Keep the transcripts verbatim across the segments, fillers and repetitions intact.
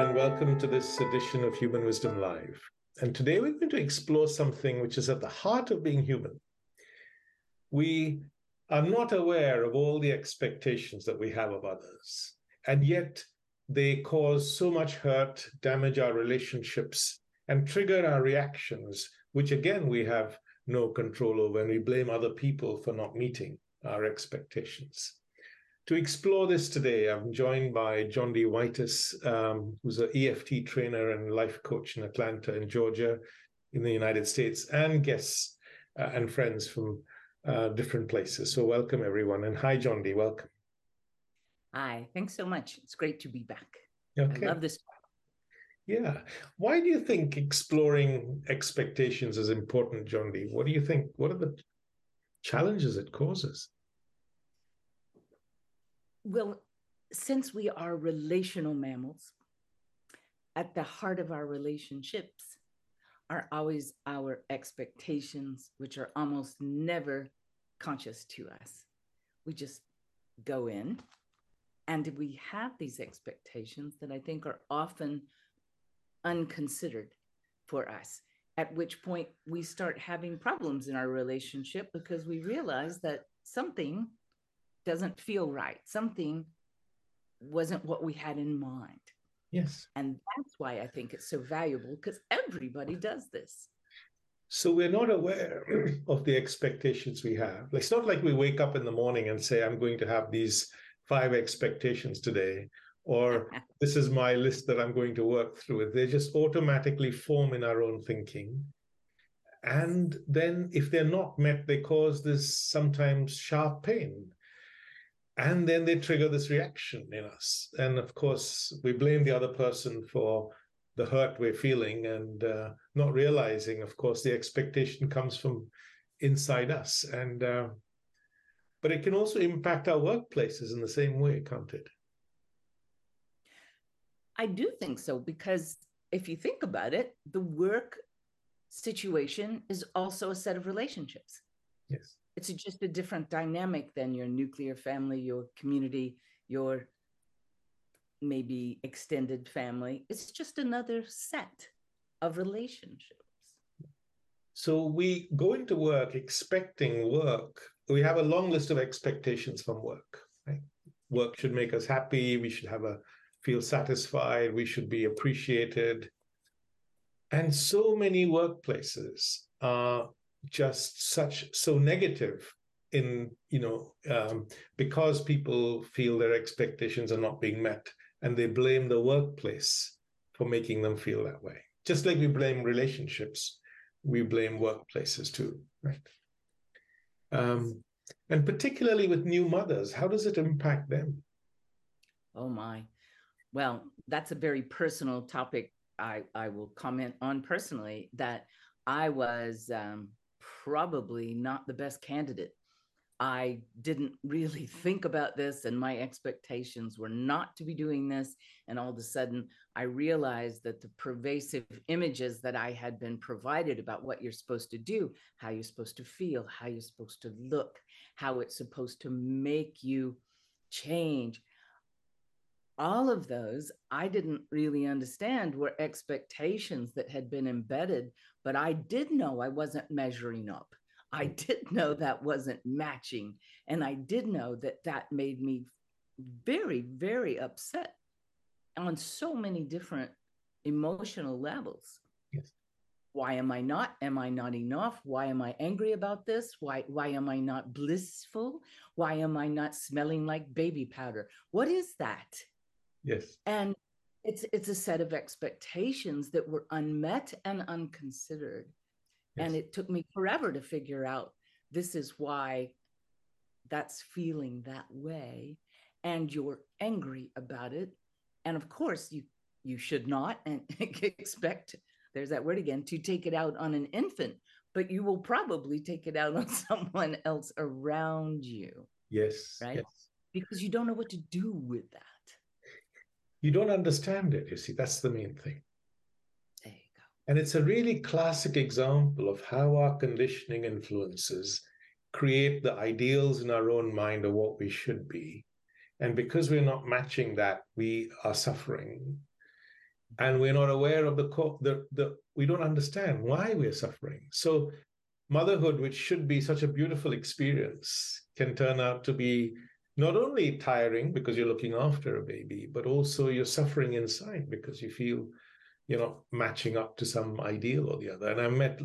everyone, and welcome to this edition of Human Wisdom Live. And today we're going to explore something which is at the heart of being human. We are not aware of all the expectations that we have of others, and yet they cause so much hurt, damage our relationships, and trigger our reactions, which again we have no control over, and we blame other people for not meeting our expectations. To explore this today, I'm joined by Jondi Whitis, um, who's an E F T trainer and life coach in Atlanta in Georgia in the United States, and guests uh, and friends from uh, different places. So welcome, everyone. And hi, Jondi. Welcome. Hi. Thanks so much. It's great to be back. Okay. I love this. Yeah. Why do you think exploring expectations is important, Jondi? What do you think? What are the challenges it causes? Well, since we are relational mammals, at the heart of our relationships are always our expectations, which are almost never conscious to us. We just go in, and we have these expectations that I think are often unconsidered for us, at which point we start having problems in our relationship because we realize that something doesn't feel right. Something wasn't what we had in mind. Yes. And that's why I think it's so valuable, because everybody does this. So we're not aware of the expectations we have. It's not like we wake up in the morning and say, I'm going to have these five expectations today, or this is my list that I'm going to work through. They just automatically form in our own thinking. And then if they're not met, they cause this sometimes sharp pain. And then they trigger this reaction in us. And of course, we blame the other person for the hurt we're feeling, and uh, not realizing, of course, the expectation comes from inside us. And uh, but it can also impact our workplaces in the same way, can't it? I do think so, because if you think about it, the work situation is also a set of relationships. Yes. It's just a different dynamic than your nuclear family, your community, your maybe extended family. It's just another set of relationships. So we go into work expecting work. We have a long list of expectations from work. Right? Work should make us happy. We should have a feel satisfied. We should be appreciated. And so many workplaces are just such so negative in, you know, um, because people feel their expectations are not being met, and they blame the workplace for making them feel that way. Just like we blame relationships, we blame workplaces too, right? Um, and particularly with new mothers, how does it impact them? Oh my, well, that's a very personal topic I, I will comment on personally, that I was, um, probably not the best candidate. I didn't really think about this, and my expectations were not to be doing this. And all of a sudden, I realized that the pervasive images that I had been provided about what you're supposed to do, how you're supposed to feel, how you're supposed to look, how it's supposed to make you change, all of those I didn't really understand were expectations that had been embedded, but I did know I wasn't measuring up. I did know that wasn't matching. And I did know that that made me very, very upset on so many different emotional levels. Yes. Why am I not? Am I not enough? Why am I angry about this? Why, why am I not blissful? Why am I not smelling like baby powder? What is that? Yes. And it's it's a set of expectations that were unmet and unconsidered. Yes. And it took me forever to figure out this is why that's feeling that way, and you're angry about it. And of course, you you should not and expect, there's that word again, to take it out on an infant, but you will probably take it out on someone else around you. Yes. Right? Yes. Because you don't know what to do with that. You don't understand it, you see, that's the main thing. There you go. And it's a really classic example of how our conditioning influences create the ideals in our own mind of what we should be. And because we're not matching that, we are suffering. and we're not aware of the, co- the, the, we don't understand why we're suffering. So motherhood, which should be such a beautiful experience, can turn out to be not only tiring because you're looking after a baby, but also you're suffering inside because you feel you're not matching up to some ideal or the other. And I met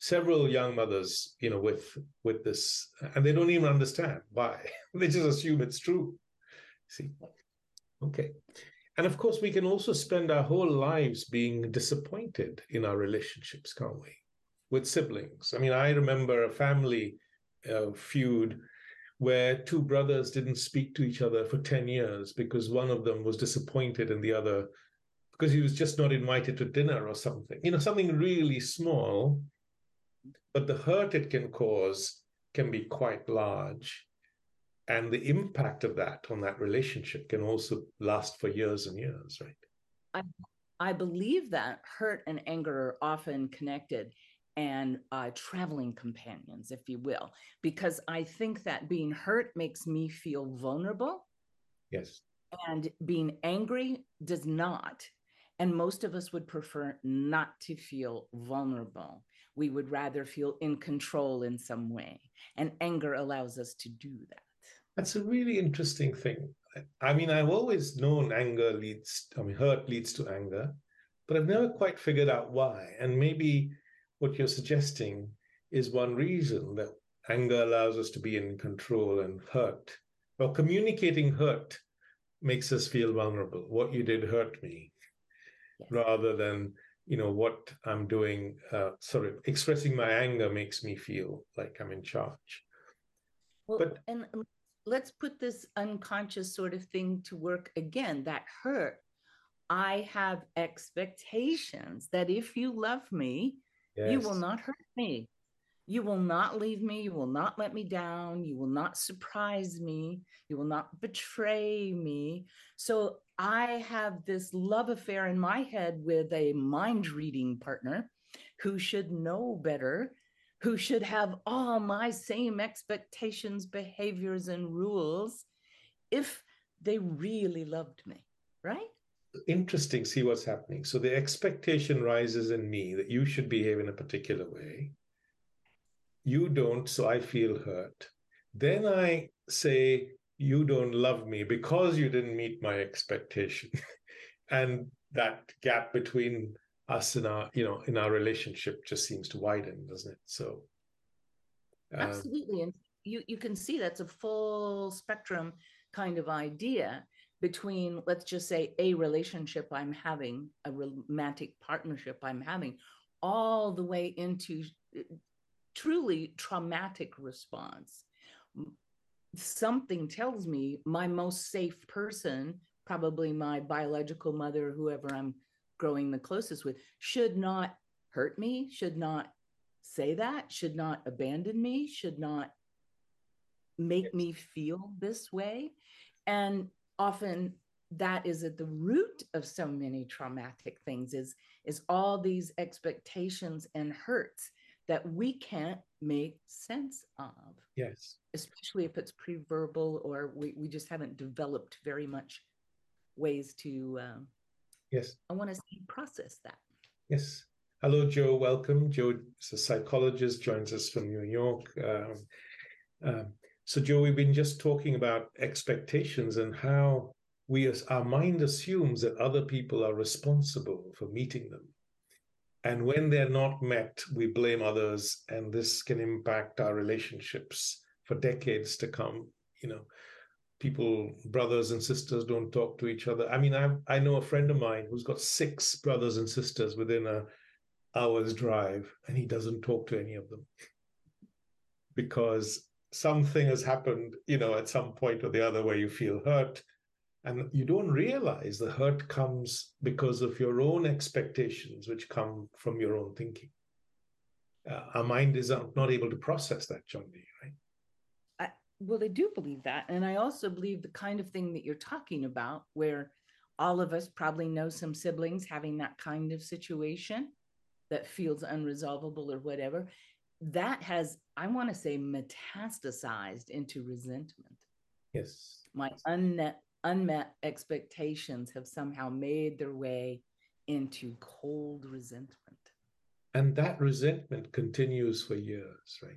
several young mothers, you know, with with this, and they don't even understand why. They just assume it's true. See, okay. And of course, we can also spend our whole lives being disappointed in our relationships, can't we? With siblings. I mean, I remember a family uh, feud where two brothers didn't speak to each other for ten years because one of them was disappointed in the other because he was just not invited to dinner or something. You know, something really small, but the hurt it can cause can be quite large. And the impact of that on that relationship can also last for years and years, right? I, I believe that hurt and anger are often connected and uh, traveling companions, if you will, because I think that being hurt makes me feel vulnerable. Yes. And being angry does not. And most of us would prefer not to feel vulnerable. We would rather feel in control in some way. And anger allows us to do that. That's a really interesting thing. I mean, I've always known anger leads, I mean, hurt leads to anger, but I've never quite figured out why. And maybe what you're suggesting is one reason that anger allows us to be in control and hurt. Well, communicating hurt makes us feel vulnerable. What you did hurt me, yes. Rather than, you know, what I'm doing, uh, sorry, expressing my anger makes me feel like I'm in charge. Well, but, and let's put this unconscious sort of thing to work again, that hurt. I have expectations that if you love me, yes. You will not hurt me. You will not leave me. You will not let me down. You will not surprise me. You will not betray me. So I have this love affair in my head with a mind reading partner who should know better, who should have all my same expectations, behaviors, and rules if they really loved me, right? Interesting, see what's happening. So the expectation rises in me that you should behave in a particular way. You don't, so I feel hurt. Then I say, you don't love me because you didn't meet my expectation. And that gap between us in our, you know, in our relationship just seems to widen, doesn't it? So um, absolutely. And you, you can see that's a full spectrum kind of idea between, let's just say, a relationship I'm having, a romantic partnership I'm having, all the way into truly traumatic response. Something tells me my most safe person, probably my biological mother, whoever I'm growing the closest with, should not hurt me, should not say that, should not abandon me, should not make me feel this way. And often that is at the root of so many traumatic things, is, is all these expectations and hurts that we can't make sense of. Yes. Especially if it's pre-verbal, or we, we just haven't developed very much ways to... Um, Yes. I want to see, process that. Yes. Hello, Joe. Welcome. Joe is a psychologist, joins us from New York. Um, um, so, Joe, we've been just talking about expectations and how we, as our mind assumes that other people are responsible for meeting them. And when they're not met, we blame others, and this can impact our relationships for decades to come, you know. People, brothers and sisters, don't talk to each other. I mean, I I know a friend of mine who's got six brothers and sisters within an hour's drive, and he doesn't talk to any of them because something has happened, you know, at some point or the other where you feel hurt, and you don't realize the hurt comes because of your own expectations, which come from your own thinking. Uh, our mind is not able to process that, Jondi, right? Well, they do believe that. And I also believe the kind of thing that you're talking about, where all of us probably know some siblings having that kind of situation that feels unresolvable or whatever, that has, I want to say, metastasized into resentment. Yes. My unmet, unmet expectations have somehow made their way into cold resentment. And that resentment continues for years, right?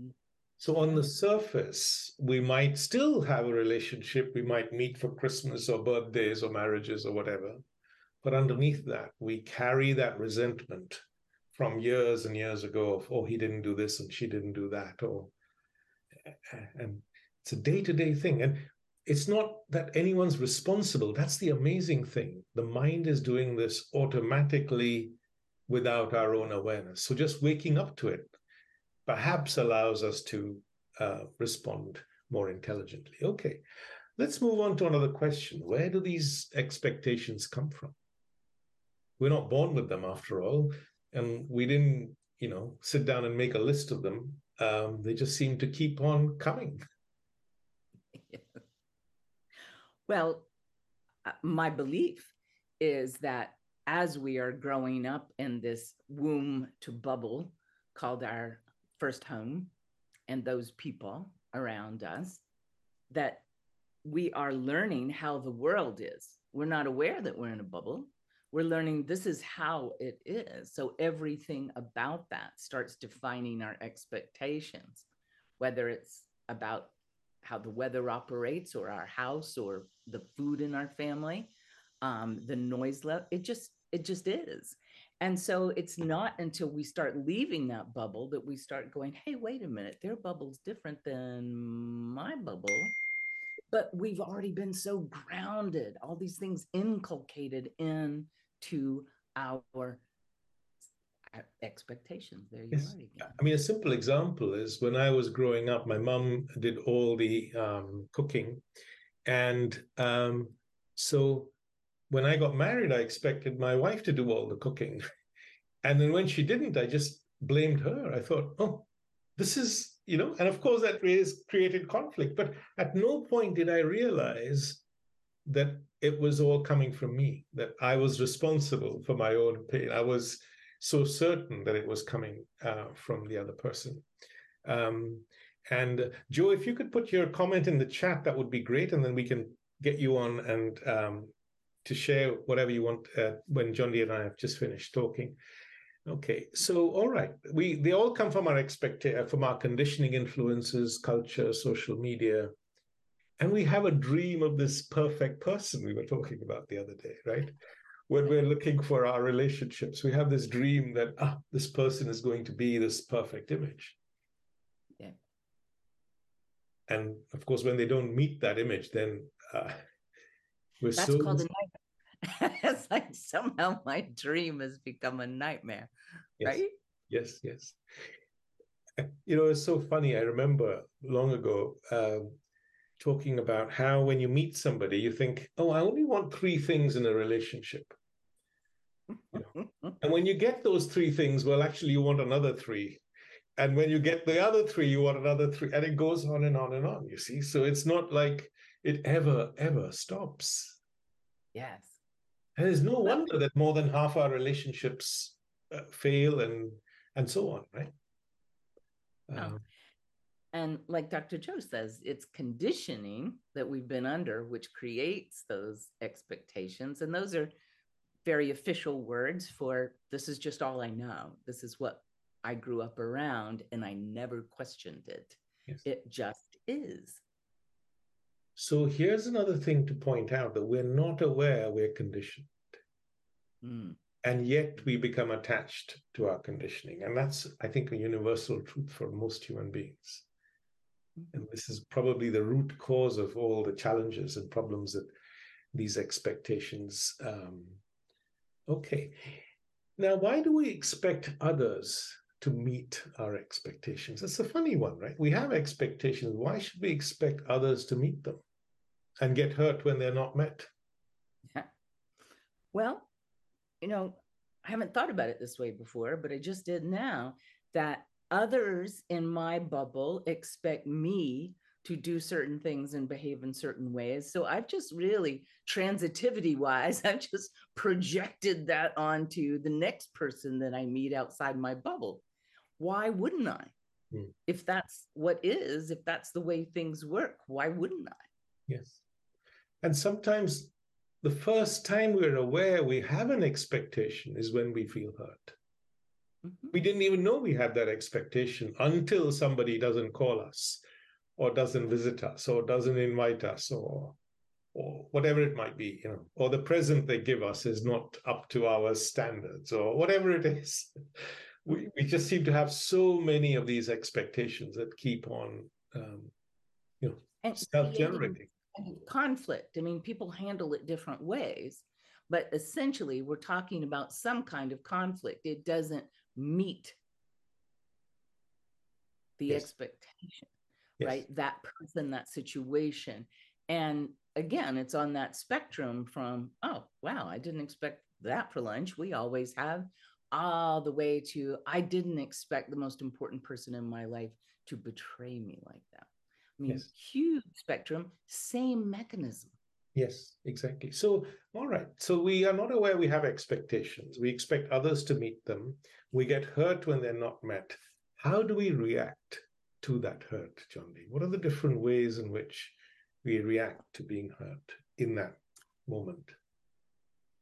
Mm-hmm. So on the surface, we might still have a relationship. We might meet for Christmas or birthdays or marriages or whatever. But underneath that, we carry that resentment from years and years ago of, oh, he didn't do this and she didn't do that. Or, and it's a day-to-day thing. And it's not that anyone's responsible. That's the amazing thing. The mind is doing this automatically without our own awareness. So just waking up to it perhaps allows us to uh, respond more intelligently. Okay, let's move on to another question. Where do these expectations come from? We're not born with them after all, and we didn't, you know, sit down and make a list of them. Um, they just seem to keep on coming. Yeah. Well, my belief is that as we are growing up in this womb to bubble called our first home and those people around us, that we are learning how the world is. We're not aware that we're in a bubble. We're learning this is how it is. So everything about that starts defining our expectations, whether it's about how the weather operates or our house or the food in our family, um, the noise level. It just, it just is. And so it's not until we start leaving that bubble that we start going, hey, wait a minute, their bubble's different than my bubble. But we've already been so grounded, all these things inculcated into our expectations. There you yes. are again. I mean, a simple example is when I was growing up, my mom did all the um, cooking. And um, so when I got married, I expected my wife to do all the cooking. And then when she didn't, I just blamed her. I thought, oh, this is... You know, and of course that created conflict, but at no point did I realize that it was all coming from me, that I was responsible for my own pain. I was so certain that it was coming uh, from the other person. Um, and uh, Joe, if you could put your comment in the chat, that would be great. And then we can get you on and um, to share whatever you want uh, when Jondi and I have just finished talking. Okay, so all right, we they all come from our expect from our conditioning influences, culture, social media, and we have a dream of this perfect person we were talking about the other day, right? When we're looking for our relationships, we have this dream that ah, this person is going to be this perfect image. Yeah. And of course, when they don't meet that image, then uh, we're That's so. Called a nightmare. It's like somehow my dream has become a nightmare, yes. right? Yes, yes. You know, it's so funny. I remember long ago uh, talking about how when you meet somebody, you think, oh, I only want three things in a relationship. You know? And when you get those three things, well, actually, you want another three. And when you get the other three, you want another three. And it goes on and on and on, you see? So it's not like it ever, ever stops. Yes. And there's no wonder that more than half our relationships uh, fail and and so on, right? Um, oh. And like Doctor Joe says, it's conditioning that we've been under, which creates those expectations. And those are very official words for this is just all I know. This is what I grew up around and I never questioned it. Yes. It just is. So here's another thing to point out, that we're not aware we're conditioned. Mm. And yet we become attached to our conditioning. And that's, I think, a universal truth for most human beings. And this is probably the root cause of all the challenges and problems that these expectations. Um, okay. Now, why do we expect others to meet our expectations? That's a funny one, right? We have expectations. Why should we expect others to meet them? And get hurt when they're not met. Yeah. Well, you know, I haven't thought about it this way before, but I just did now, that others in my bubble expect me to do certain things and behave in certain ways. So I've just really, transitivity wise, I've just projected that onto the next person that I meet outside my bubble. Why wouldn't I? Mm. If that's what is, if that's the way things work, why wouldn't I? Yes. And sometimes the first time we're aware we have an expectation is when we feel hurt. Mm-hmm. We didn't even know we had that expectation until somebody doesn't call us or doesn't visit us or doesn't invite us or or whatever it might be, you know, or the present they give us is not up to our standards or whatever it is. We, we just seem to have so many of these expectations that keep on, um, you know, self-generating. Conflict. I mean, people handle it different ways, but essentially we're talking about some kind of conflict. It doesn't meet the yes. expectation, yes. right? That person, that situation. And again, it's on that spectrum from, oh, wow, I didn't expect that for lunch. We always have, all the way to, I didn't expect the most important person in my life to betray me like that. I mean, yes. huge spectrum, same mechanism. Yes, exactly. So, all right. So we are not aware we have expectations. We expect others to meet them. We get hurt when they're not met. How do we react to that hurt, Jondi? What are the different ways in which we react to being hurt in that moment?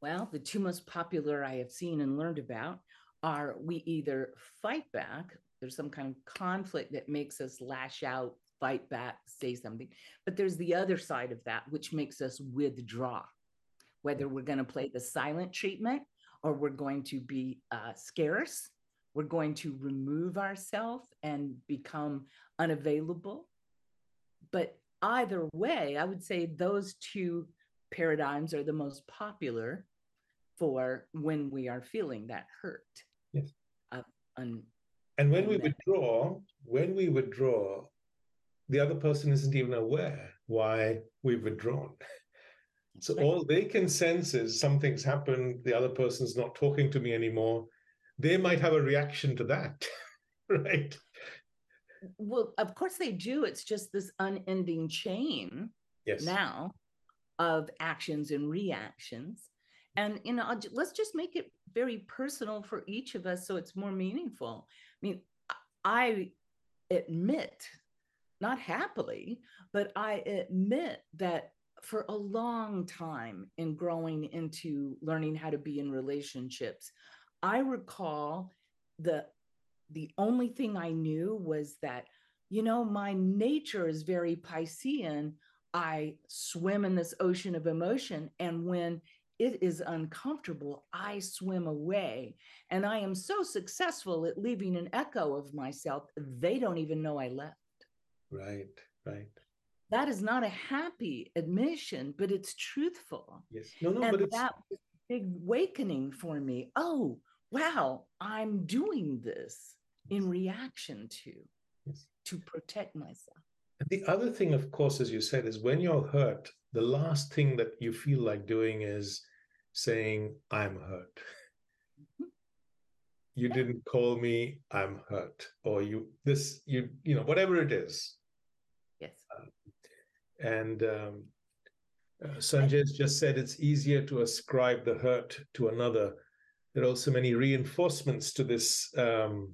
Well, the two most popular I have seen and learned about are we either fight back. There's some kind of conflict that makes us lash out, fight back, say something. But there's the other side of that, which makes us withdraw, whether we're going to play the silent treatment or we're going to be uh, scarce. We're going to remove ourselves and become unavailable. But either way, I would say those two paradigms are the most popular for when we are feeling that hurt. Yes. Uh, un- and when we withdraw, when we withdraw, the other person isn't even aware why we've withdrawn. So right. all they can sense is something's happened, the other person's not talking to me anymore. They might have a reaction to that, right? Well, of course they do. It's just this unending chain yes. now of actions and reactions. And you know, let's just make it very personal for each of us so it's more meaningful. I mean, I admit, not happily, but I admit that for a long time in growing into learning how to be in relationships, I recall the the only thing I knew was that, you know, my nature is very Piscean. I swim in this ocean of emotion, and when it is uncomfortable, I swim away. And I am so successful at leaving an echo of myself, they don't even know I left. Right, right. That is not a happy admission, but it's truthful. Yes. No, no, and but it's... that was a big awakening for me. Oh, wow, I'm doing this yes. in reaction to, yes. to protect myself. The other thing, of course, as you said, is when you're hurt, the last thing that you feel like doing is saying, I'm hurt. Mm-hmm. You yeah. didn't call me, I'm hurt. Or you, this, you, you know, whatever it is. Yes. Um, and um, uh, Sanjay's just said it's easier to ascribe the hurt to another. There are also many reinforcements to this um,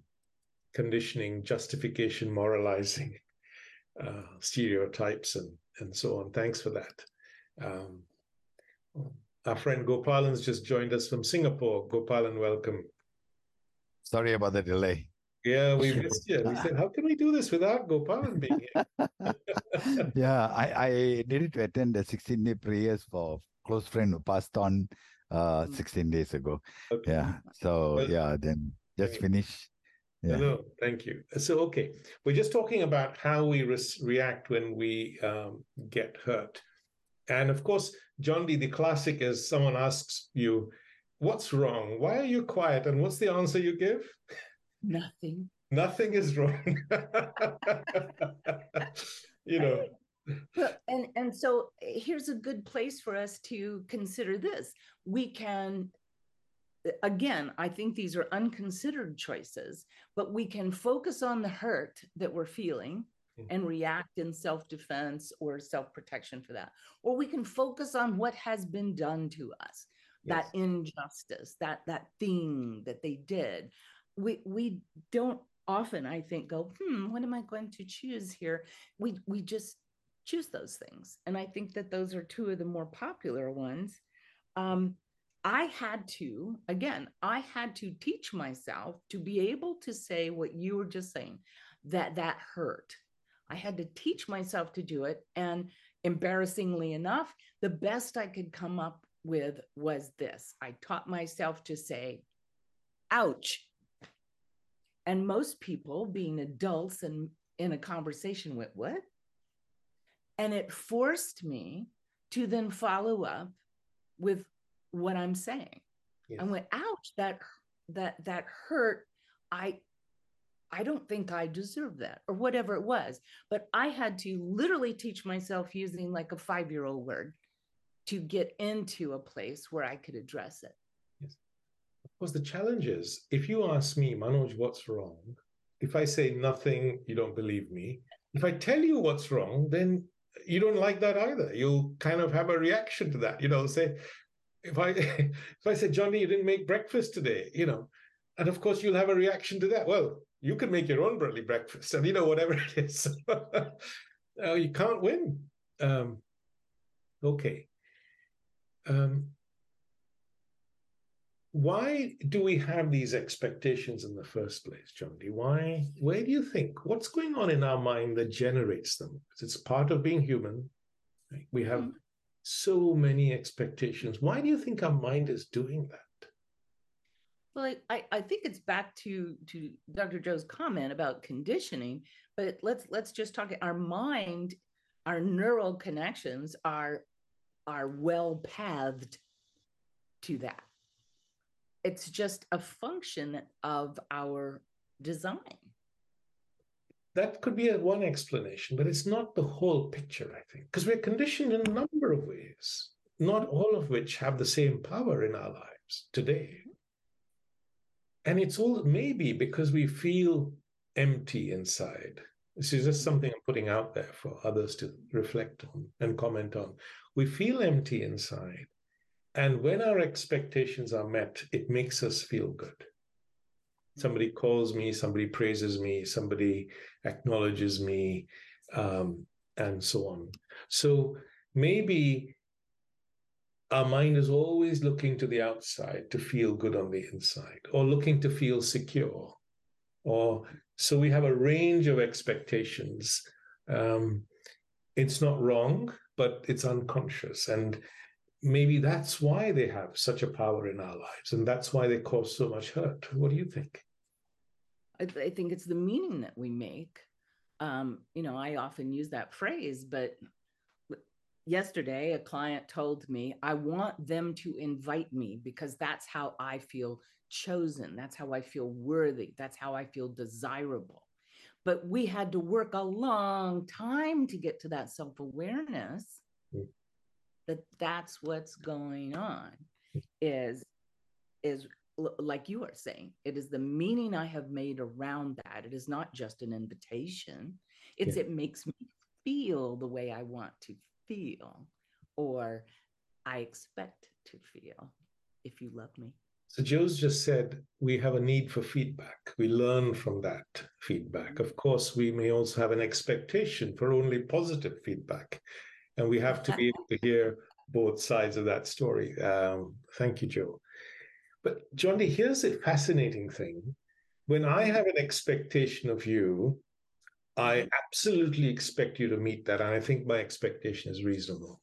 conditioning, justification, moralizing. Uh, stereotypes and, and so on. Thanks for that. Um, our friend Gopalan's just joined us from Singapore. Gopalan, welcome. Sorry about the delay. Yeah, we missed you. We said, how can we do this without Gopalan being here? yeah, I, I needed to attend the sixteen-day prayers for a close friend who passed on uh, sixteen days ago. Okay. Yeah, so well, yeah, then just finish. Yeah. Hello, thank you. So, okay, we're just talking about how we re- react when we um, get hurt. And of course, Jondi, the classic is someone asks you, what's wrong? Why are you quiet? And what's the answer you give? Nothing. Nothing is wrong. you know. Well, and, and so here's a good place for us to consider this. We can... Again, I think these are unconsidered choices, but we can focus on the hurt that we're feeling mm-hmm. and react in self-defense or self-protection for that. Or we can focus on what has been done to us, yes. that injustice, that that thing that they did. We we don't often, I think, go, hmm, what am I going to choose here? We we just choose those things. And I think that those are two of the more popular ones. um, I had to, again, I had to teach myself to be able to say what you were just saying, that that hurt. I had to teach myself to do it. And embarrassingly enough, the best I could come up with was this. I taught myself to say, ouch. And most people, being adults and in a conversation, went, what? And it forced me to then follow up with what I'm saying. Yes. I went, ouch, that, that, that hurt. I, I don't think I deserve that, or whatever it was. But I had to literally teach myself using like a five-year-old word to get into a place where I could address it. Yes. Of course, the challenge is, if you ask me, Manoj, what's wrong? If I say nothing, you don't believe me. If I tell you what's wrong, then you don't like that either. You'll kind of have a reaction to that. You know, say, if I if I say, Johnny, you didn't make breakfast today, you know, and of course you'll have a reaction to that. Well, you could make your own early breakfast, and you know, whatever it is. No, you can't win. Um, okay. Um, why do we have these expectations in the first place, Jondi? Why, where do you think, what's going on in our mind that generates them? Because it's part of being human. Right? We have mm-hmm. so many expectations. Why do you think our mind is doing that? Well, I, I think it's back to, to Doctor Joe's comment about conditioning, but let's let's just talk, our mind, our neural connections are, are well pathed to that. It's just a function of our design. That could be a one explanation, but it's not the whole picture, I think, because we're conditioned in a number of ways, not all of which have the same power in our lives today. And it's all maybe because we feel empty inside. This is just something I'm putting out there for others to reflect on and comment on. We feel empty inside. And when our expectations are met, it makes us feel good. Somebody calls me, somebody praises me, somebody acknowledges me, um, and so on. So maybe our mind is always looking to the outside to feel good on the inside, or looking to feel secure. Or so we have a range of expectations. Um, it's not wrong, but it's unconscious. And maybe that's why they have such a power in our lives. And that's why they cause so much hurt. What do you think? I, I think it's the meaning that we make. Um, you know, I often use that phrase, but yesterday, a client told me, I want them to invite me because that's how I feel chosen. That's how I feel worthy. That's how I feel desirable. But we had to work a long time to get to that self-awareness mm. that that's what's going on is, is like you are saying, it is the meaning I have made around that. It is not just an invitation. It's, yeah. It makes me feel the way I want to feel, or I expect to feel, if you love me. So Joe's just said, we have a need for feedback. We learn from that feedback. Of course, we may also have an expectation for only positive feedback. And we have to be able to hear both sides of that story. Um, thank you, Joe. But Jondi, here's a fascinating thing. When I have an expectation of you, I absolutely expect you to meet that, and I think my expectation is reasonable.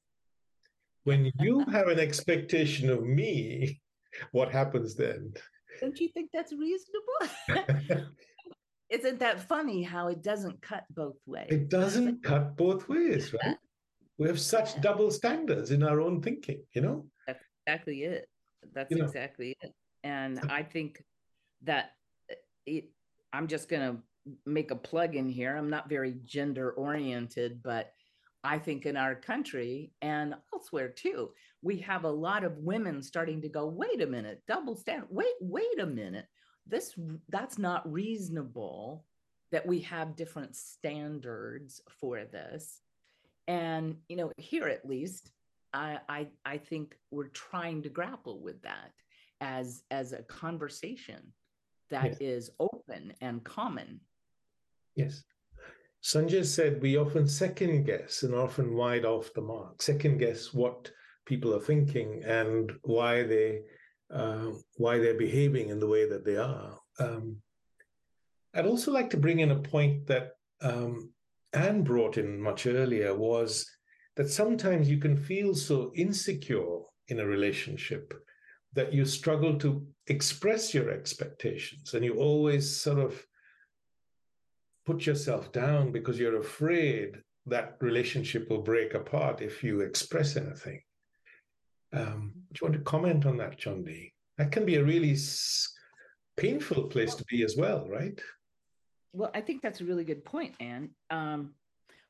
When you have an expectation of me, what happens then? Don't you think that's reasonable? Isn't that funny how it doesn't cut both ways? It doesn't cut both ways, right? We have such yeah. double standards in our own thinking, you know? That's exactly it. That's you exactly know. It. And I think that it, I'm just going to make a plug in here. I'm not very gender oriented, but I think in our country and elsewhere too, we have a lot of women starting to go, wait a minute, double standard, wait, wait a minute. This, that's not reasonable that we have different standards for this. And, you know, here at least, I, I, I think we're trying to grapple with that as, as a conversation that yeah. is open and common. Yes. Sanjay said we often second guess and often wide off the mark, second guess what people are thinking and why they uh, why they're behaving in the way that they are. Um, I'd also like to bring in a point that um, Anne brought in much earlier, was that sometimes you can feel so insecure in a relationship that you struggle to express your expectations, and you always sort of put yourself down because you're afraid that relationship will break apart if you express anything. Um, do you want to comment on that, Jondi? That can be a really s- painful place to be as well, right? Well, I think that's a really good point, Anne. Um,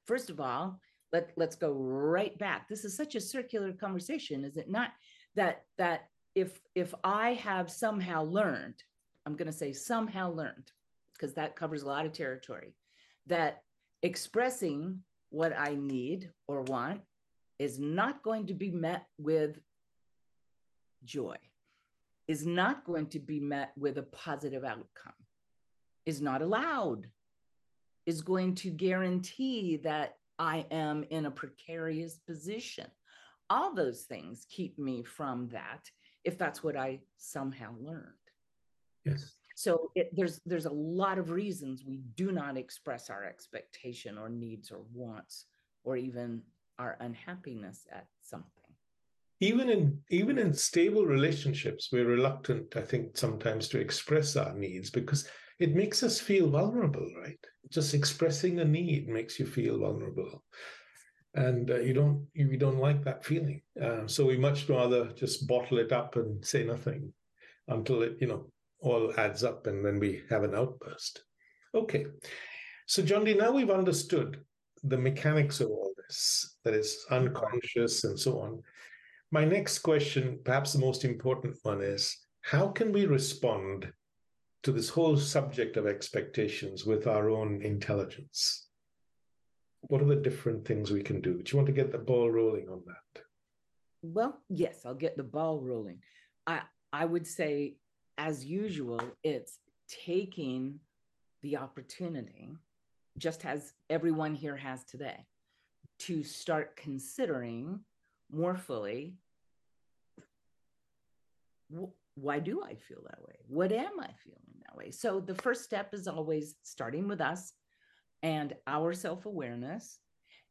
first of all, let, let's go right back. This is such a circular conversation, is it not? That that if if I have somehow learned, I'm going to say somehow learned, because that covers a lot of territory, that expressing what I need or want is not going to be met with joy, is not going to be met with a positive outcome, is not allowed, is going to guarantee that I am in a precarious position. All those things keep me from that, if that's what I somehow learned. Yes. So it, there's there's a lot of reasons we do not express our expectation or needs or wants or even our unhappiness at something. Even in even in stable relationships, we're reluctant, I think, sometimes to express our needs because it makes us feel vulnerable, right? Just expressing a need makes you feel vulnerable, and uh, you don't you don't like that feeling. Uh, so we much rather just bottle it up and say nothing until it, you know, all adds up, and then we have an outburst. Okay, so Jondi, now we've understood the mechanics of all this, that is unconscious and so on. My next question, perhaps the most important one, is how can we respond to this whole subject of expectations with our own intelligence? What are the different things we can do? Do you want to get the ball rolling on that? Well, yes, I'll get the ball rolling. I I would say, as usual, it's taking the opportunity, just as everyone here has today, to start considering more fully, why do I feel that way? What am I feeling that way? So the first step is always starting with us and our self-awareness.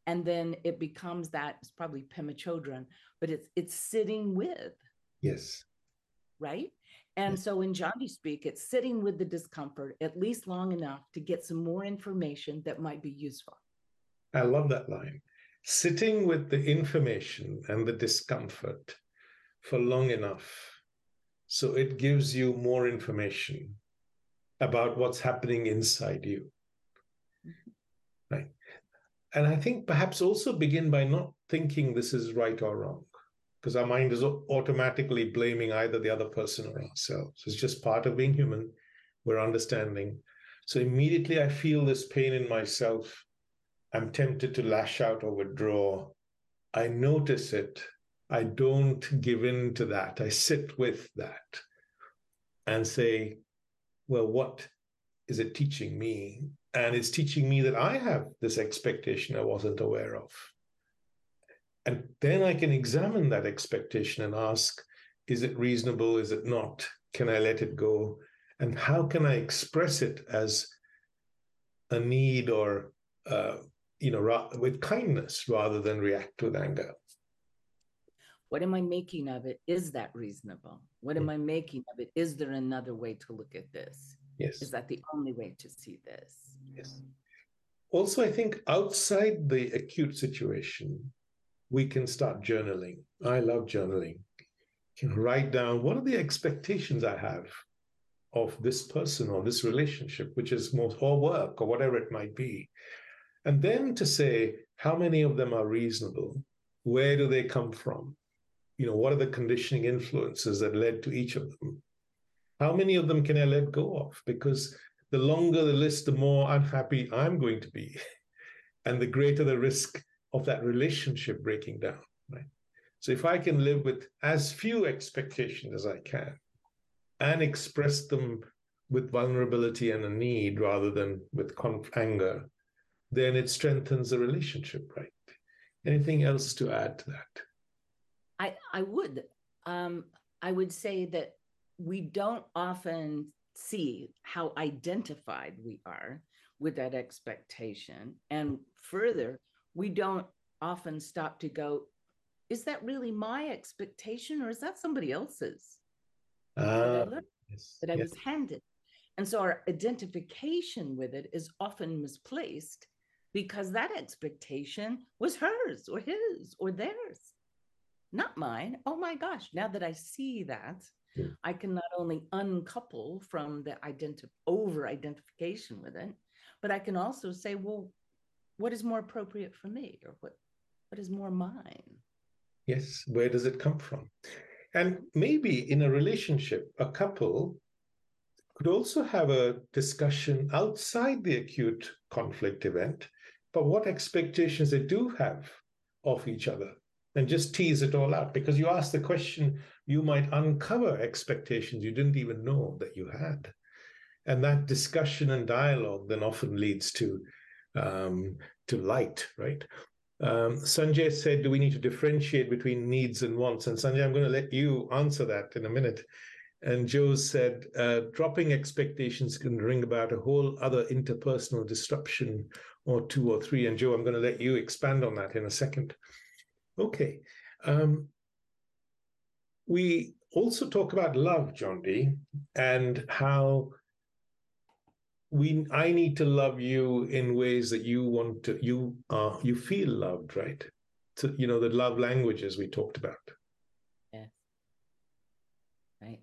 And then it becomes that, it's probably Pema Chodron, but it's it's sitting with. Yes. Right? And so in Jondi speak, it's sitting with the discomfort at least long enough to get some more information that might be useful. I love that line. Sitting with the information and the discomfort for long enough, so it gives you more information about what's happening inside you. Mm-hmm. Right. And I think perhaps also begin by not thinking this is right or wrong, because our mind is automatically blaming either the other person or ourselves. It's just part of being human. We're understanding. So immediately I feel this pain in myself. I'm tempted to lash out or withdraw. I notice it. I don't give in to that. I sit with that and say, well, what is it teaching me? And it's teaching me that I have this expectation I wasn't aware of. And then I can examine that expectation and ask, is it reasonable? Is it not? Can I let it go? And how can I express it as a need or, uh, you know, ra- with kindness rather than react with anger? What am I making of it? Is that reasonable? What am mm. I making of it? Is there another way to look at this? Yes. Is that the only way to see this? Yes. Also, I think outside the acute situation, we can start journaling. I love journaling. You can write down, what are the expectations I have of this person or this relationship, which is most, or work or whatever it might be. And then to say, how many of them are reasonable? Where do they come from? You know, what are the conditioning influences that led to each of them? How many of them can I let go of? Because the longer the list, the more unhappy I'm going to be, and the greater the risk of that relationship breaking down, right? So if I can live with as few expectations as I can and express them with vulnerability and a need rather than with conf- anger, then it strengthens the relationship, right? Anything else to add to that? I, I would. Um, I would say that we don't often see how identified we are with that expectation. And further, we don't often stop to go, is that really my expectation or is that somebody else's uh, that, I, yes, that I yes. was handed? And so our identification with it is often misplaced because that expectation was hers or his or theirs, not mine. Oh my gosh, now that I see that, yeah. I can not only uncouple from the identi- over-identification with it, but I can also say, well, what is more appropriate for me or what, what is more mine? Yes, where does it come from? And maybe in a relationship, a couple could also have a discussion outside the acute conflict event, but what expectations they do have of each other, and just tease it all out. Because you ask the question, you might uncover expectations you didn't even know that you had. And that discussion and dialogue then often leads to um, to light, right? Um, Sanjay said, do we need to differentiate between needs and wants? And Sanjay, I'm going to let you answer that in a minute. And Joe said, uh, dropping expectations can bring about a whole other interpersonal disruption or two or three. And Joe, I'm going to let you expand on that in a second. Okay. Um, we also talk about love, Jondi, and how we I need to love you in ways that you want to, you are, you feel loved, right? So, you know, the love languages we talked about. Yeah. Right.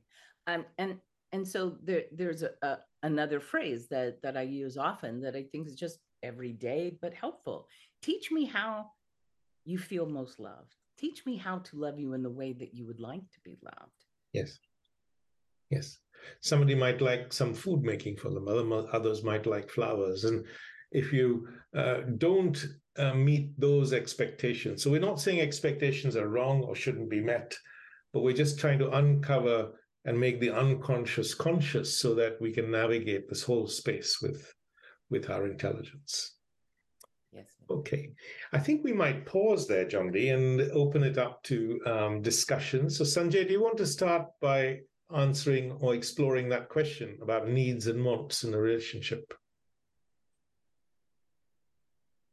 Um, and and so there there's a, a, another phrase that that I use often that I think is just everyday but helpful. Teach me how you feel most loved. Teach me how to love you in the way that you would like to be loved. Yes. Yes. Somebody might like some food making for them. Other, others might like flowers. And if you uh, don't uh, meet those expectations, so we're not saying expectations are wrong or shouldn't be met, but we're just trying to uncover and make the unconscious conscious so that we can navigate this whole space with, with our intelligence. Yes. Okay. I think we might pause there, Jondi, and open it up to um, discussion. So Sanjay, do you want to start by answering or exploring that question about needs and wants in a relationship?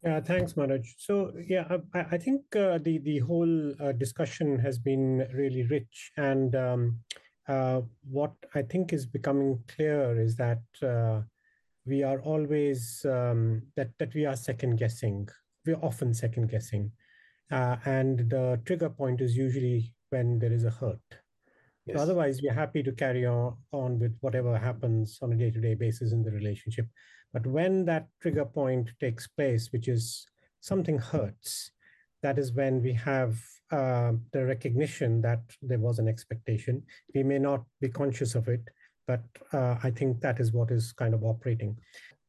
Yeah, thanks, Manoj. So yeah, I, I think uh, the, the whole uh, discussion has been really rich. And um, uh, what I think is becoming clear is that uh, we are always, um, that, that we are second guessing. We're often second guessing. Uh, and the trigger point is usually when there is a hurt. Yes. So otherwise, we're happy to carry on, on with whatever happens on a day-to-day basis in the relationship. But when that trigger point takes place, which is something hurts, that is when we have uh, the recognition that there was an expectation. We may not be conscious of it, but uh, I think that is what is kind of operating.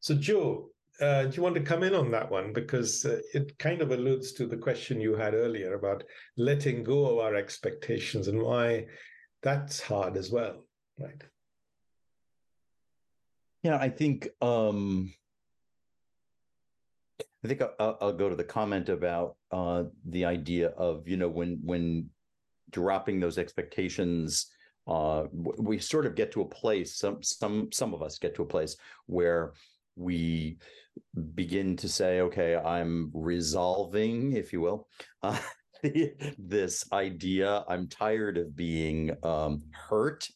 So, Joe, uh, do you want to come in on that one? Because uh, it kind of alludes to the question you had earlier about letting go of our expectations and why that's hard as well, right? Yeah, I think um, I think I'll, I'll go to the comment about uh, the idea of, you know, when when dropping those expectations, uh, we sort of get to a place. Some some some of us get to a place where we begin to say, "Okay, I'm resolving," if you will. Uh, this idea, I'm tired of being um, hurt,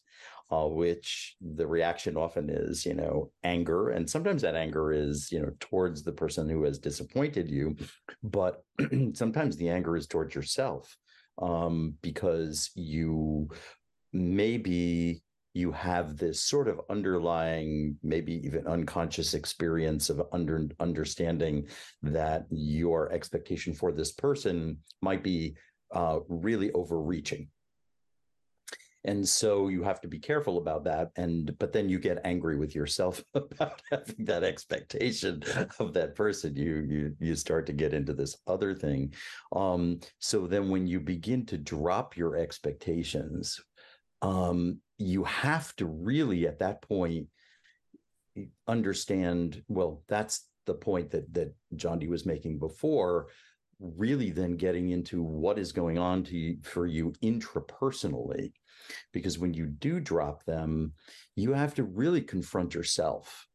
uh, which the reaction often is, you know, anger. And sometimes that anger is, you know, towards the person who has disappointed you. But sometimes the anger is towards yourself um, because you maybe you have this sort of underlying, maybe even unconscious experience of under, understanding that your expectation for this person might be uh, really overreaching. And so you have to be careful about that. And but then you get angry with yourself about having that expectation of that person. You you you start to get into this other thing. Um, so then when you begin to drop your expectations, um, you have to really at that point understand, well, that's the point that that Jondi was making before, really then getting into what is going on to you, for you intrapersonally, because when you do drop them, you have to really confront yourself,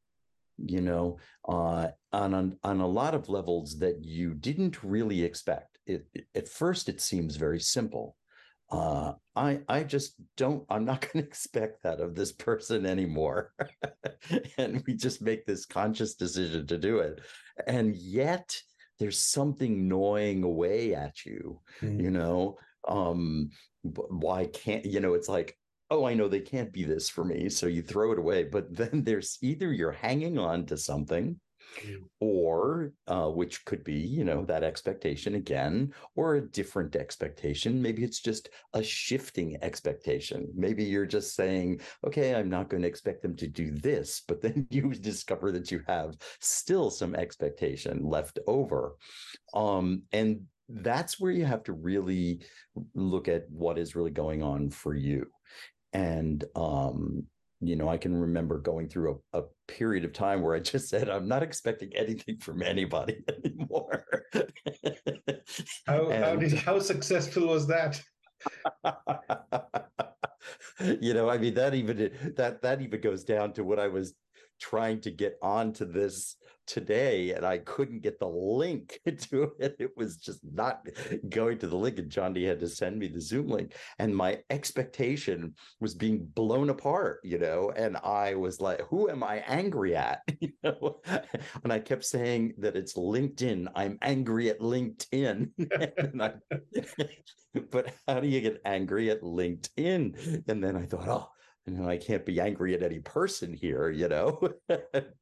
you know, uh, on, on, on a lot of levels that you didn't really expect. It, it, at first, it seems very simple. Uh, I, I just don't, I'm not going to expect that of this person anymore. And we just make this conscious decision to do it. And yet there's something gnawing away at you, mm. you know, um, why can't, you know, it's like, oh, I know they can't be this for me. So you throw it away, but then there's either you're hanging on to something, or uh, which could be, you know, that expectation again, or a different expectation. Maybe it's just a shifting expectation. Maybe you're just saying, okay, I'm not going to expect them to do this, but then you discover that you have still some expectation left over. Um, and that's where you have to really look at what is really going on for you. And, um, you know, I can remember going through a, a period of time where I just said, I'm not expecting anything from anybody anymore. how, and, how, did, how successful was that? You know, I mean, that even that that even goes down to what I was trying to get onto this today, and I couldn't get the link to it. It was just not going to the link, and Jondi had to send me the Zoom link, and my expectation was being blown apart, you know, and I was like, who am I angry at? You know, and I kept saying that it's LinkedIn. I'm angry at LinkedIn. And I, but how do you get angry at LinkedIn? And then I thought, oh, and I can't be angry at any person here, you know,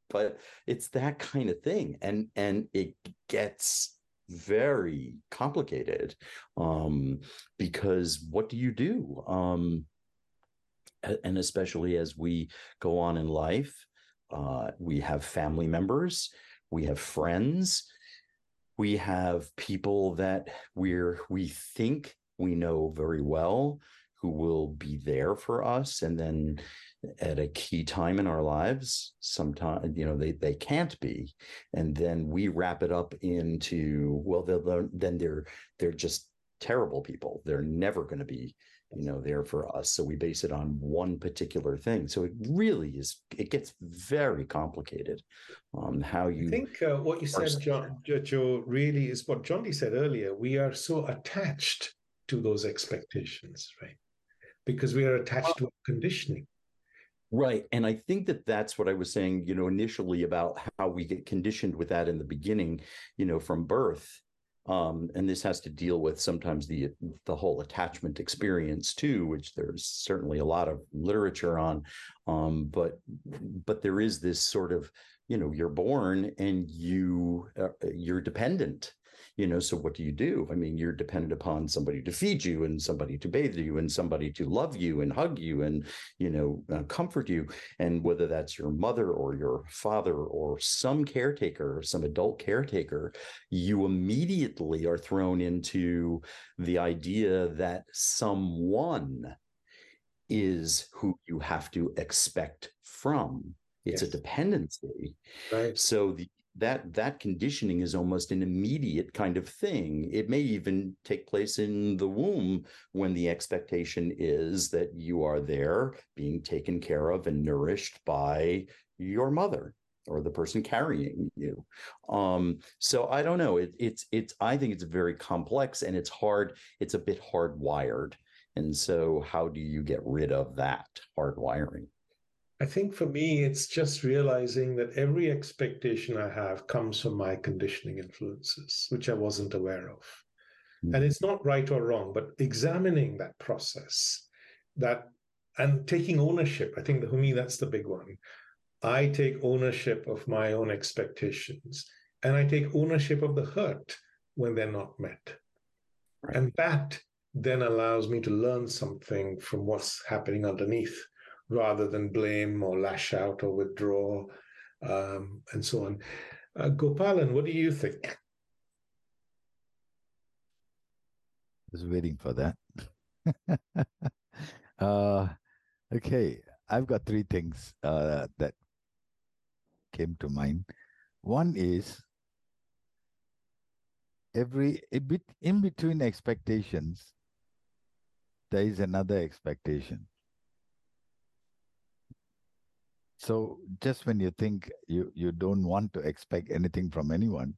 but it's that kind of thing. And, and it gets very complicated, um, because what do you do? Um, and especially as we go on in life, uh, we have family members, we have friends, we have people that we're, we think we know very well, who will be there for us. And then at a key time in our lives, sometimes, you know, they, they can't be. And then we wrap it up into, well, they'll, then they're, they're just terrible people. They're never going to be, you know, there for us. So we base it on one particular thing. So it really is, it gets very complicated. Um, how you I think uh, what you said, John, Joe, really is what Jondi said earlier. We are so attached to those expectations, right? Because we are attached to conditioning. Right. And I think that that's what I was saying, you know, initially about how we get conditioned with that in the beginning, you know, from birth. Um, and this has to deal with sometimes the the whole attachment experience too, which there's certainly a lot of literature on. Um, but but there is this sort of, you know, you're born and you uh, you're dependent. You know, so what do you do? I mean, you're dependent upon somebody to feed you and somebody to bathe you and somebody to love you and hug you and, you know, uh, comfort you. And whether that's your mother or your father or some caretaker, some adult caretaker, you immediately are thrown into the idea that someone is who you have to expect from. It's yes. a dependency. Right. So the That that conditioning is almost an immediate kind of thing. It may even take place in the womb when the expectation is that you are there being taken care of and nourished by your mother or the person carrying you. Um, so I don't know. It, it's it's I think it's very complex and it's hard. It's a bit hardwired. And so how do you get rid of that hardwiring? I think for me, it's just realizing that every expectation I have comes from my conditioning influences, which I wasn't aware of. Mm-hmm. And it's not right or wrong, but examining that process, that and taking ownership. I think for me, that's the big one. I take ownership of my own expectations, and I take ownership of the hurt when they're not met. Right. And that then allows me to learn something from what's happening underneath, rather than blame or lash out or withdraw, um, and so on. Uh, Gopalan, what do you think? I was waiting for that. uh, okay, I've got three things uh, that came to mind. One is every a bit in between expectations, there is another expectation. So just when you think you, you don't want to expect anything from anyone,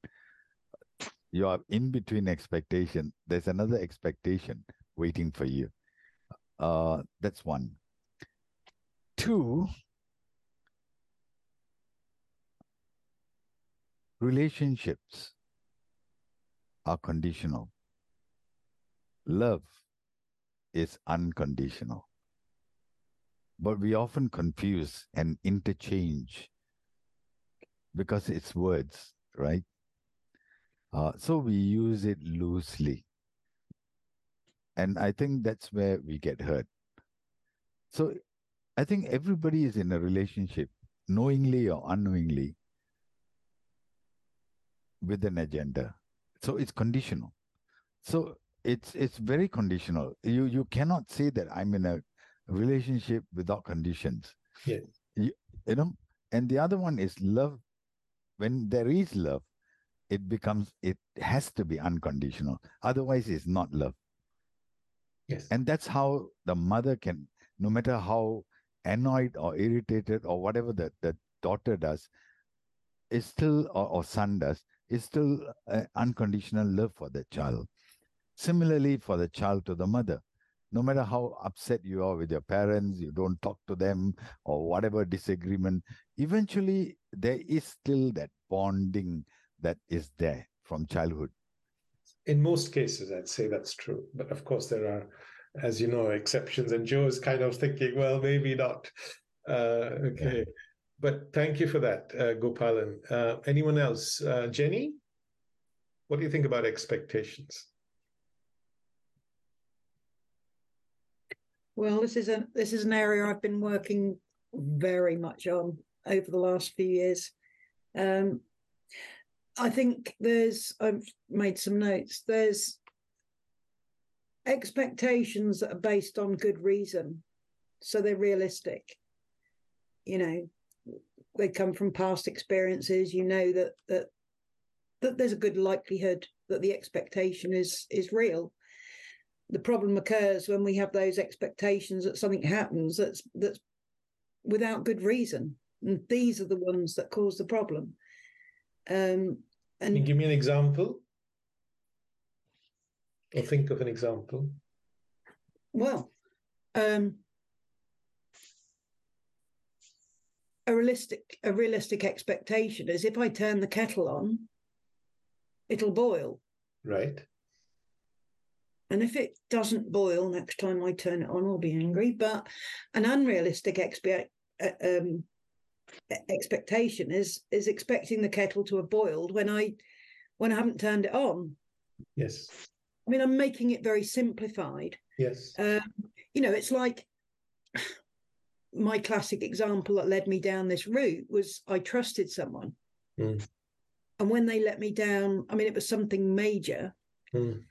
you are in between expectation. There's another expectation waiting for you. Uh, that's one. Two, relationships are conditional. Love is unconditional. But we often confuse and interchange because it's words, right? Uh, so we use it loosely. And I think that's where we get hurt. So I think everybody is in a relationship, knowingly or unknowingly, with an agenda. So it's conditional. So it's it's very conditional. You you cannot say that I'm in a relationship without conditions. Yes. You, you know, and the other one is love. When there is love, it becomes, it has to be unconditional. Otherwise, it's not love. Yes. And that's how the mother can, no matter how annoyed or irritated or whatever the, the daughter does, is still, or, or son does, is still uh, unconditional love for the child. Similarly, for the child to the mother. No matter how upset you are with your parents, you don't talk to them or whatever disagreement, eventually there is still that bonding that is there from childhood. In most cases, I'd say that's true. But of course, there are, as you know, exceptions. And Joe is kind of thinking, well, maybe not. Uh, okay. Yeah. But thank you for that, uh, Gopalan. Uh, anyone else? Uh, Jenny, what do you think about expectations? Well, this is a this is an area I've been working very much on over the last few years. Um, I think there's, I've made some notes, there's expectations that are based on good reason. So they're realistic. You know, they come from past experiences. You know that that that there's a good likelihood that the expectation is is real. The problem occurs when we have those expectations that something happens that's that's without good reason, and these are the ones that cause the problem. Um, and Can you give me an example, or think of an example? Well, um, a realistic a realistic expectation is if I turn the kettle on, it'll boil. Right. And if it doesn't boil next time I turn it on, I'll be angry. But an unrealistic expe um, expectation is is expecting the kettle to have boiled when I when I haven't turned it on. Yes. I mean, I'm making it very simplified. Yes. Um, you know, it's like my classic example that led me down this route was I trusted someone. Mm. And when they let me down, I mean, it was something major. Mm.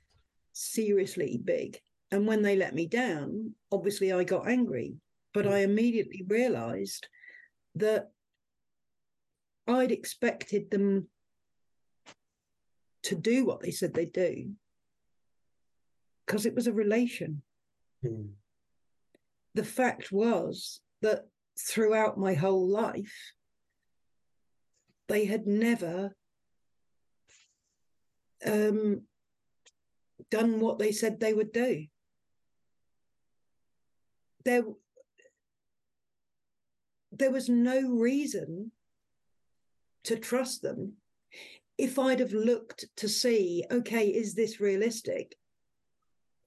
Seriously big. And when they let me down, obviously I got angry, but mm. I immediately realized that I'd expected them to do what they said they'd do because it was a relation. Mm. The fact was that throughout my whole life, they had never um, done what they said they would do. There, there was no reason to trust them. If I'd have looked to see, okay, is this realistic?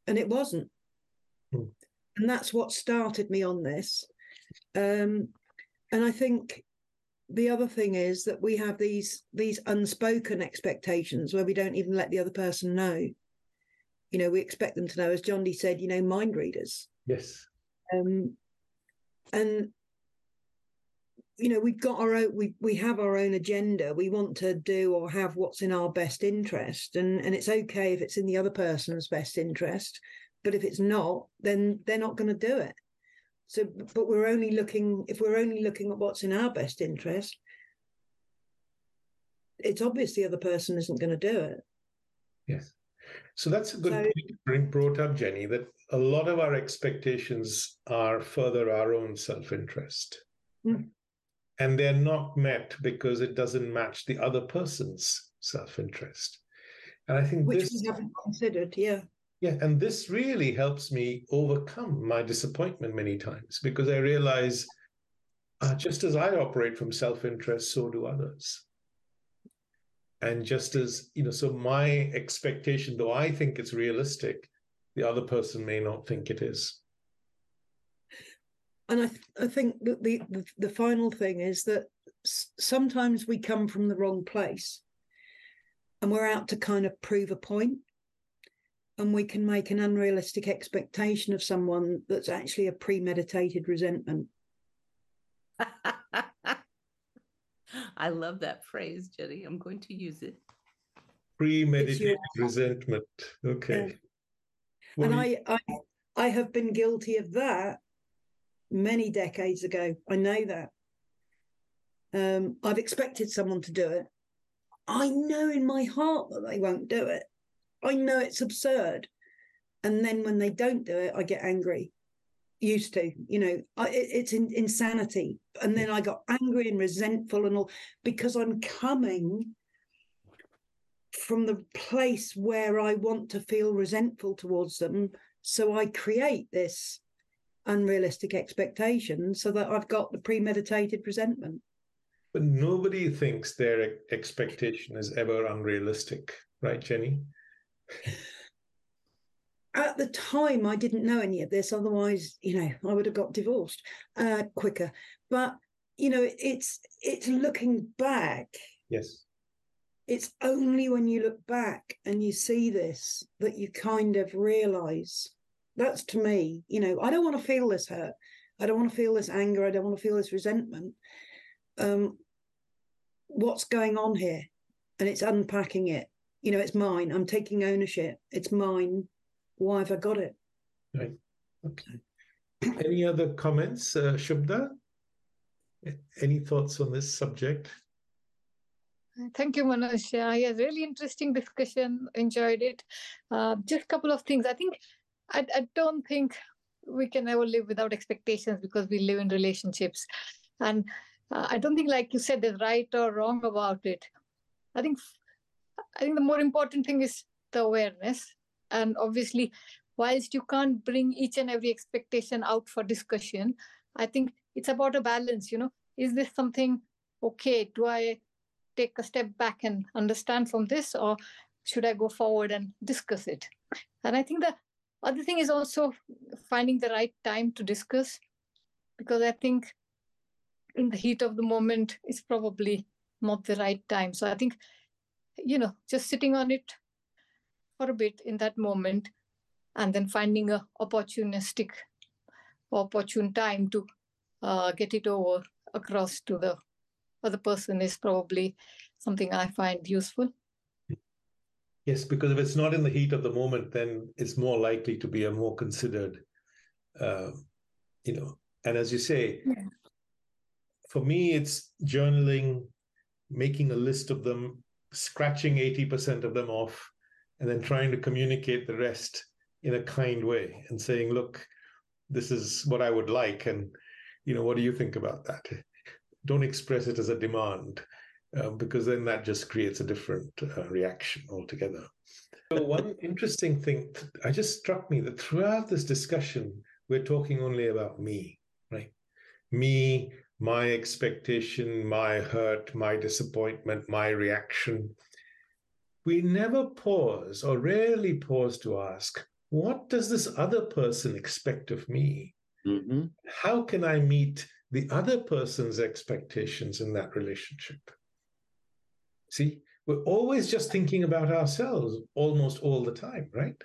And it wasn't. Mm. And that's what started me on this. Um, and I think the other thing is that we have these, these unspoken expectations where we don't even let the other person know. You know, we expect them to know, as Jondi said, you know, mind readers. Yes. Um, and, you know, we've got our own, we, we have our own agenda. We want to do or have what's in our best interest. And, and it's okay if it's in the other person's best interest. But if it's not, then they're not going to do it. So, but we're only looking, if we're only looking at what's in our best interest, it's obvious the other person isn't going to do it. Yes. So that's a good Sorry. point you brought up, Jenny, that a lot of our expectations are further our own self-interest. Mm. And they're not met because it doesn't match the other person's self-interest. And I think Which this... Which we haven't considered, yeah. Yeah, and this really helps me overcome my disappointment many times, because I realize uh, just as I operate from self-interest, so do others. And just as, you know, so my expectation, though I think it's realistic, the other person may not think it is. And I, th- I think that the, the, the final thing is that s- sometimes we come from the wrong place and we're out to kind of prove a point, and we can make an unrealistic expectation of someone that's actually a premeditated resentment. I love that phrase, Jenny. I'm going to use it. Premeditated resentment. Okay. Yeah. And I, I I have been guilty of that many decades ago. I know that. Um, I've expected someone to do it. I know in my heart that they won't do it. I know it's absurd. And then when they don't do it, I get angry. Used to, you know, I, it's in, insanity. And then I got angry and resentful and all, because I'm coming from the place where I want to feel resentful towards them. So I create this unrealistic expectation so that I've got the premeditated resentment. But nobody thinks their expectation is ever unrealistic, right, Jenny? At the time, I didn't know any of this. Otherwise, you know, I would have got divorced uh, quicker. But, you know, it's it's looking back. Yes. It's only when you look back and you see this that you kind of realise. That's to me, you know, I don't want to feel this hurt. I don't want to feel this anger. I don't want to feel this resentment. Um, what's going on here? And it's unpacking it. You know, it's mine. I'm taking ownership. It's mine. Why have I got it? Right. Okay. Any other comments, uh, Shubda? Any thoughts on this subject? Thank you, Manoj. Yeah, yeah, really interesting discussion. Enjoyed it. Uh, just a couple of things. I think I, I don't think we can ever live without expectations, because we live in relationships, and uh, I don't think, like you said, there's right or wrong about it. I think I think the more important thing is the awareness. And obviously, whilst you can't bring each and every expectation out for discussion, I think it's about a balance, you know. Is this something okay? Do I take a step back and understand from this, or should I go forward and discuss it? And I think the other thing is also finding the right time to discuss, because I think in the heat of the moment, it's probably not the right time. So I think, you know, just sitting on it for a bit in that moment, and then finding a opportunistic, opportune time to uh, get it over across to the other person is probably something I find useful. Yes, because if it's not in the heat of the moment, then it's more likely to be a more considered, uh, you know, and as you say, yeah. For me, it's journaling, making a list of them, scratching eighty percent of them off, and then trying to communicate the rest in a kind way and saying, look, this is what I would like. And, you know, what do you think about that? Don't express it as a demand, uh, because then that just creates a different uh, reaction altogether. So one interesting thing, I just struck me that throughout this discussion, we're talking only about me, right? Me, my expectation, my hurt, my disappointment, my reaction. We never pause, or rarely pause, to ask, what does this other person expect of me? Mm-hmm. How can I meet the other person's expectations in that relationship? See, we're always just thinking about ourselves almost all the time, right?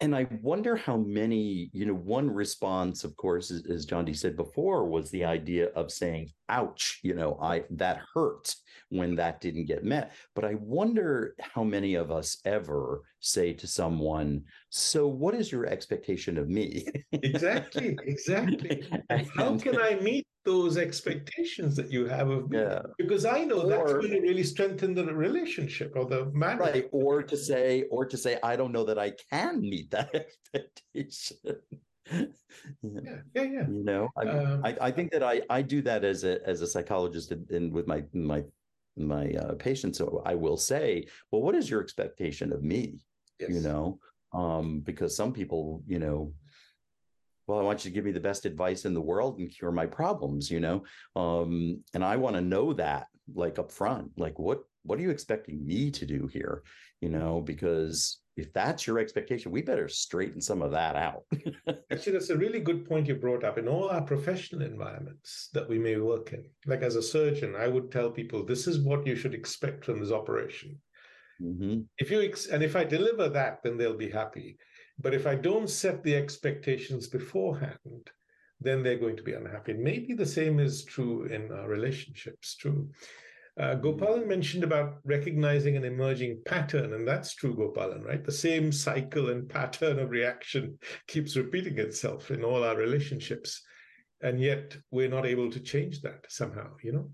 And I wonder how many, you know, one response, of course, as, as Jondi said before, was the idea of saying, ouch, you know, I that hurt when that didn't get met. But I wonder how many of us ever say to someone, so what is your expectation of me? Exactly, exactly. How can I meet those expectations that you have of me. Yeah. Because I know or, that's going to really strengthen the relationship or the marriage. Right. Or to say, or to say, I don't know that I can meet that expectation. yeah. yeah, yeah, yeah. You know, I, mean, um, I, I think that I, I do that as a as a psychologist and with my my my uh, patients. So I will say, well, what is your expectation of me? Yes. You know, um, because some people, you know, well, I want you to give me the best advice in the world and cure my problems, you know, um, and I want to know that, like, up front, like, what what are you expecting me to do here? You know, because if that's your expectation, we better straighten some of that out. Actually, that's a really good point you brought up. In all our professional environments that we may work in, like as a surgeon, I would tell people, this is what you should expect from this operation. Mm-hmm. If you ex- and if I deliver that, then they'll be happy. But if I don't set the expectations beforehand, then they're going to be unhappy. And maybe the same is true in our relationships, too. Uh, Gopalan mentioned about recognizing an emerging pattern, and that's true, Gopalan, right? The same cycle and pattern of reaction keeps repeating itself in all our relationships, and yet we're not able to change that somehow, you know?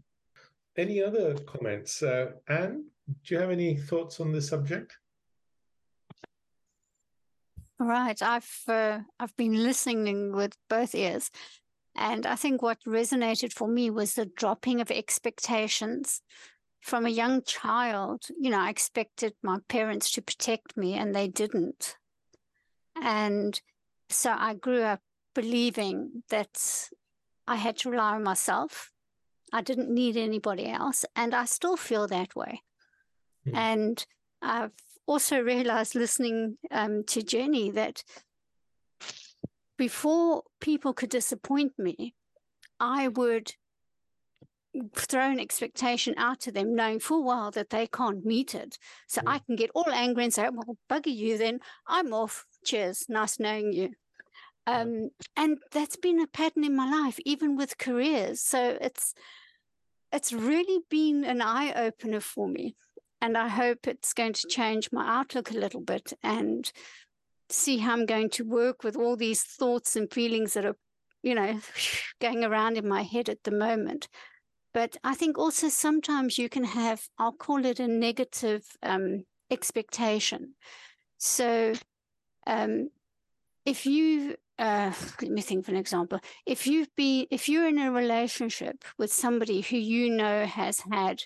Any other comments? Uh, Anne, do you have any thoughts on this subject? Right, I've uh, I've been listening with both ears. And I think what resonated for me was the dropping of expectations. From a young child, you know, I expected my parents to protect me and they didn't. And so I grew up believing that I had to rely on myself. I didn't need anybody else. And I still feel that way. Mm. And I've also realized listening um, to Jenny that before people could disappoint me, I would throw an expectation out to them, knowing full well that they can't meet it. So mm. I can get all angry and say, well, bugger you then. I'm off. Cheers. Nice knowing you. Um, and that's been a pattern in my life, even with careers. So it's it's really been an eye-opener for me. And I hope it's going to change my outlook a little bit and see how I'm going to work with all these thoughts and feelings that are, you know, going around in my head at the moment. But I think also sometimes you can have, I'll call it a negative um, expectation. So um, if you, uh, let me think of an example. If you've been, if you're in a relationship with somebody who you know has had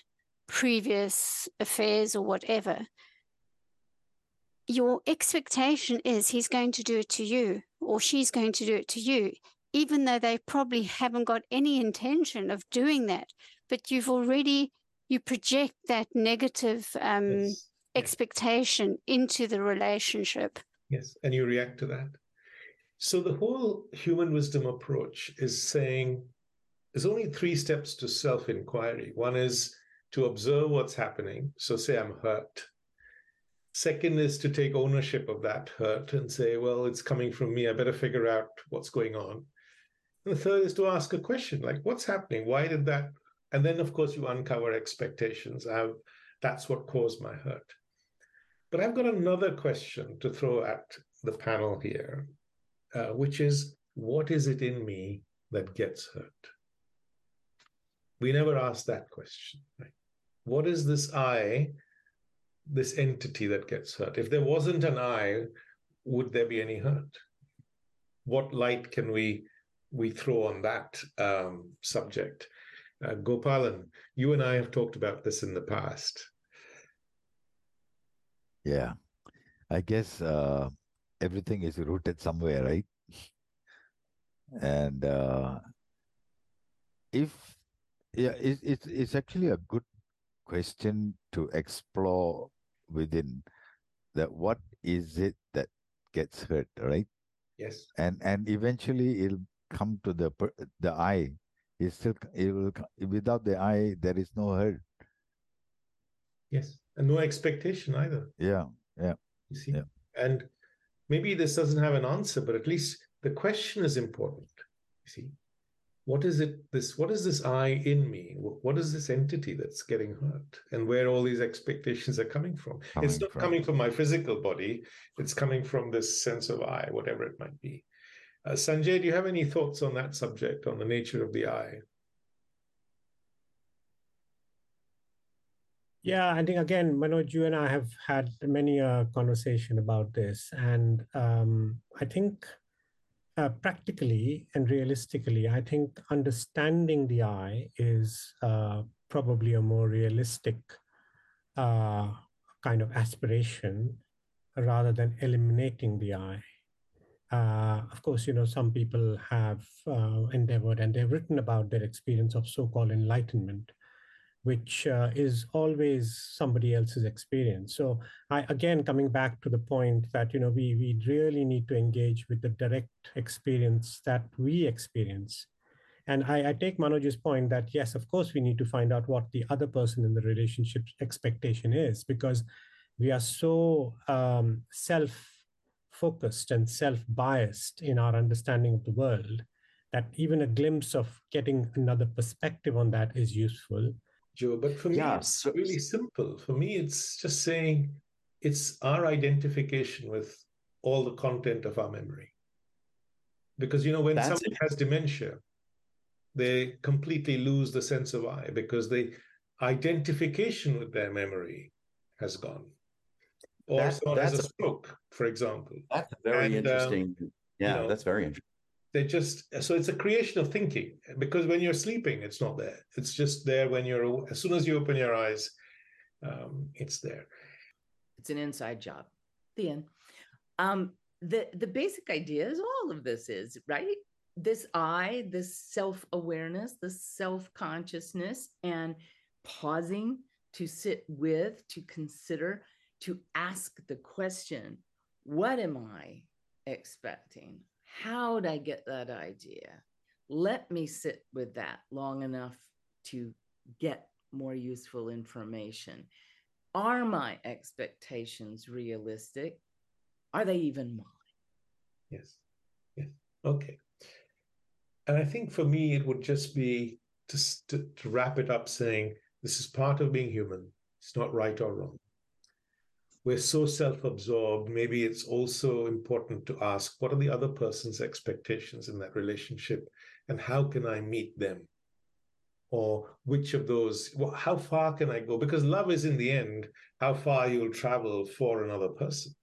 previous affairs or whatever, your expectation is he's going to do it to you or she's going to do it to you, even though they probably haven't got any intention of doing that. But you've already, you project that negative um, yes. expectation yes. into the relationship. Yes, and you react to that. So the whole human wisdom approach is saying there's only three steps to self-inquiry. One is to observe what's happening. So say I'm hurt. Second is to take ownership of that hurt and say, well, it's coming from me. I better figure out what's going on. And the third is to ask a question like, what's happening? Why did that? And then, of course, you uncover expectations. I've, that's what caused my hurt. But I've got another question to throw at the panel here, uh, which is, what is it in me that gets hurt? We never asked that question. Right? What is this I? This entity that gets hurt? If there wasn't an I, would there be any hurt? What light can we we throw on that um, subject? Uh, Gopalan, you and I have talked about this in the past. Yeah, I guess uh, everything is rooted somewhere, right? And uh, if yeah, it, it, it's actually a good question to explore within that. What is it that gets hurt, right? Yes. And and eventually it'll come to the the I. It's still it will without the I there is no hurt. Yes, and no expectation either. Yeah, yeah. You see, yeah. And maybe this doesn't have an answer, but at least the question is important. You see, what is it? This what is this I in me? What is this entity that's getting hurt, and where all these expectations are coming from? Coming it's not from. coming from my physical body. It's coming from this sense of I, whatever it might be. Uh, Sanjay, do you have any thoughts on that subject, on the nature of the I? Yeah, I think, again, Manoj, you and I have had many a uh, conversation about this. And um, I think uh, practically and realistically, I think understanding the I is uh, probably a more realistic uh, kind of aspiration rather than eliminating the I. Uh, of course, you know, some people have uh, endeavored and they've written about their experience of so-called enlightenment, which uh, is always somebody else's experience. So I, again, coming back to the point that, you know, we, we really need to engage with the direct experience that we experience. And I, I take Manoj's point that, yes, of course, we need to find out what the other person in the relationship expectation is, because we are so um, self-focused and self-biased in our understanding of the world that even a glimpse of getting another perspective on that is useful. Joe, but for me, yeah, it's so, really simple. For me, it's just saying it's our identification with all the content of our memory. Because, you know, when someone it. has dementia, they completely lose the sense of I because the identification with their memory has gone. Or that, someone has a stroke, a, for example. That's very and, interesting. Um, yeah, you know, that's very interesting. They just, so it's a creation of thinking, because when you're sleeping, it's not there. It's just there when you're, as soon as you open your eyes, um, it's there. It's an inside job. The end. Um, the, the basic idea is all of this is, right? This I, this self-awareness, this self-consciousness, and pausing to sit with, to consider, to ask the question, what am I expecting? How did I get that idea? Let me sit with that long enough to get more useful information. Are my expectations realistic? Are they even mine? Yes. Yes. Okay. And I think for me, it would just be just to, to wrap it up saying, this is part of being human. It's not right or wrong. We're so self-absorbed, maybe it's also important to ask, what are the other person's expectations in that relationship? And how can I meet them? Or which of those, well, how far can I go? Because love is in the end, how far you'll travel for another person.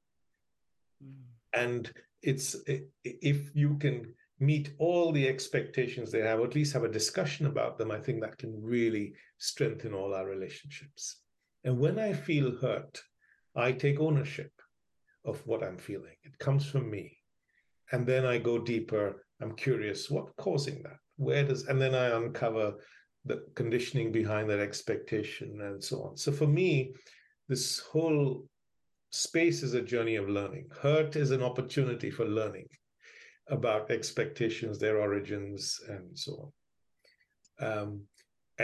Mm. And it's if you can meet all the expectations they have, or at least have a discussion about them, I think that can really strengthen all our relationships. And when I feel hurt, I take ownership of what I'm feeling. It comes from me. And then I go deeper. I'm curious, what's causing that? Where does, and then I uncover the conditioning behind that expectation and so on. So for me, this whole space is a journey of learning. Hurt is an opportunity for learning about expectations, their origins, and so on. Um,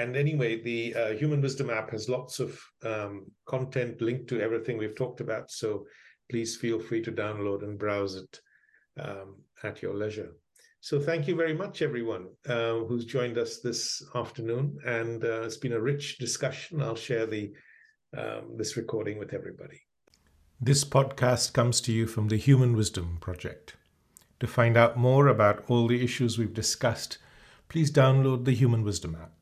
And anyway, the uh, Human Wisdom app has lots of um, content linked to everything we've talked about. So please feel free to download and browse it um, at your leisure. So thank you very much, everyone uh, who's joined us this afternoon. And uh, it's been a rich discussion. I'll share the um, this recording with everybody. This podcast comes to you from the Human Wisdom Project. To find out more about all the issues we've discussed, please download the Human Wisdom app,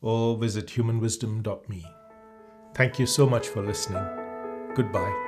or visit human wisdom dot me. Thank you so much for listening. Goodbye.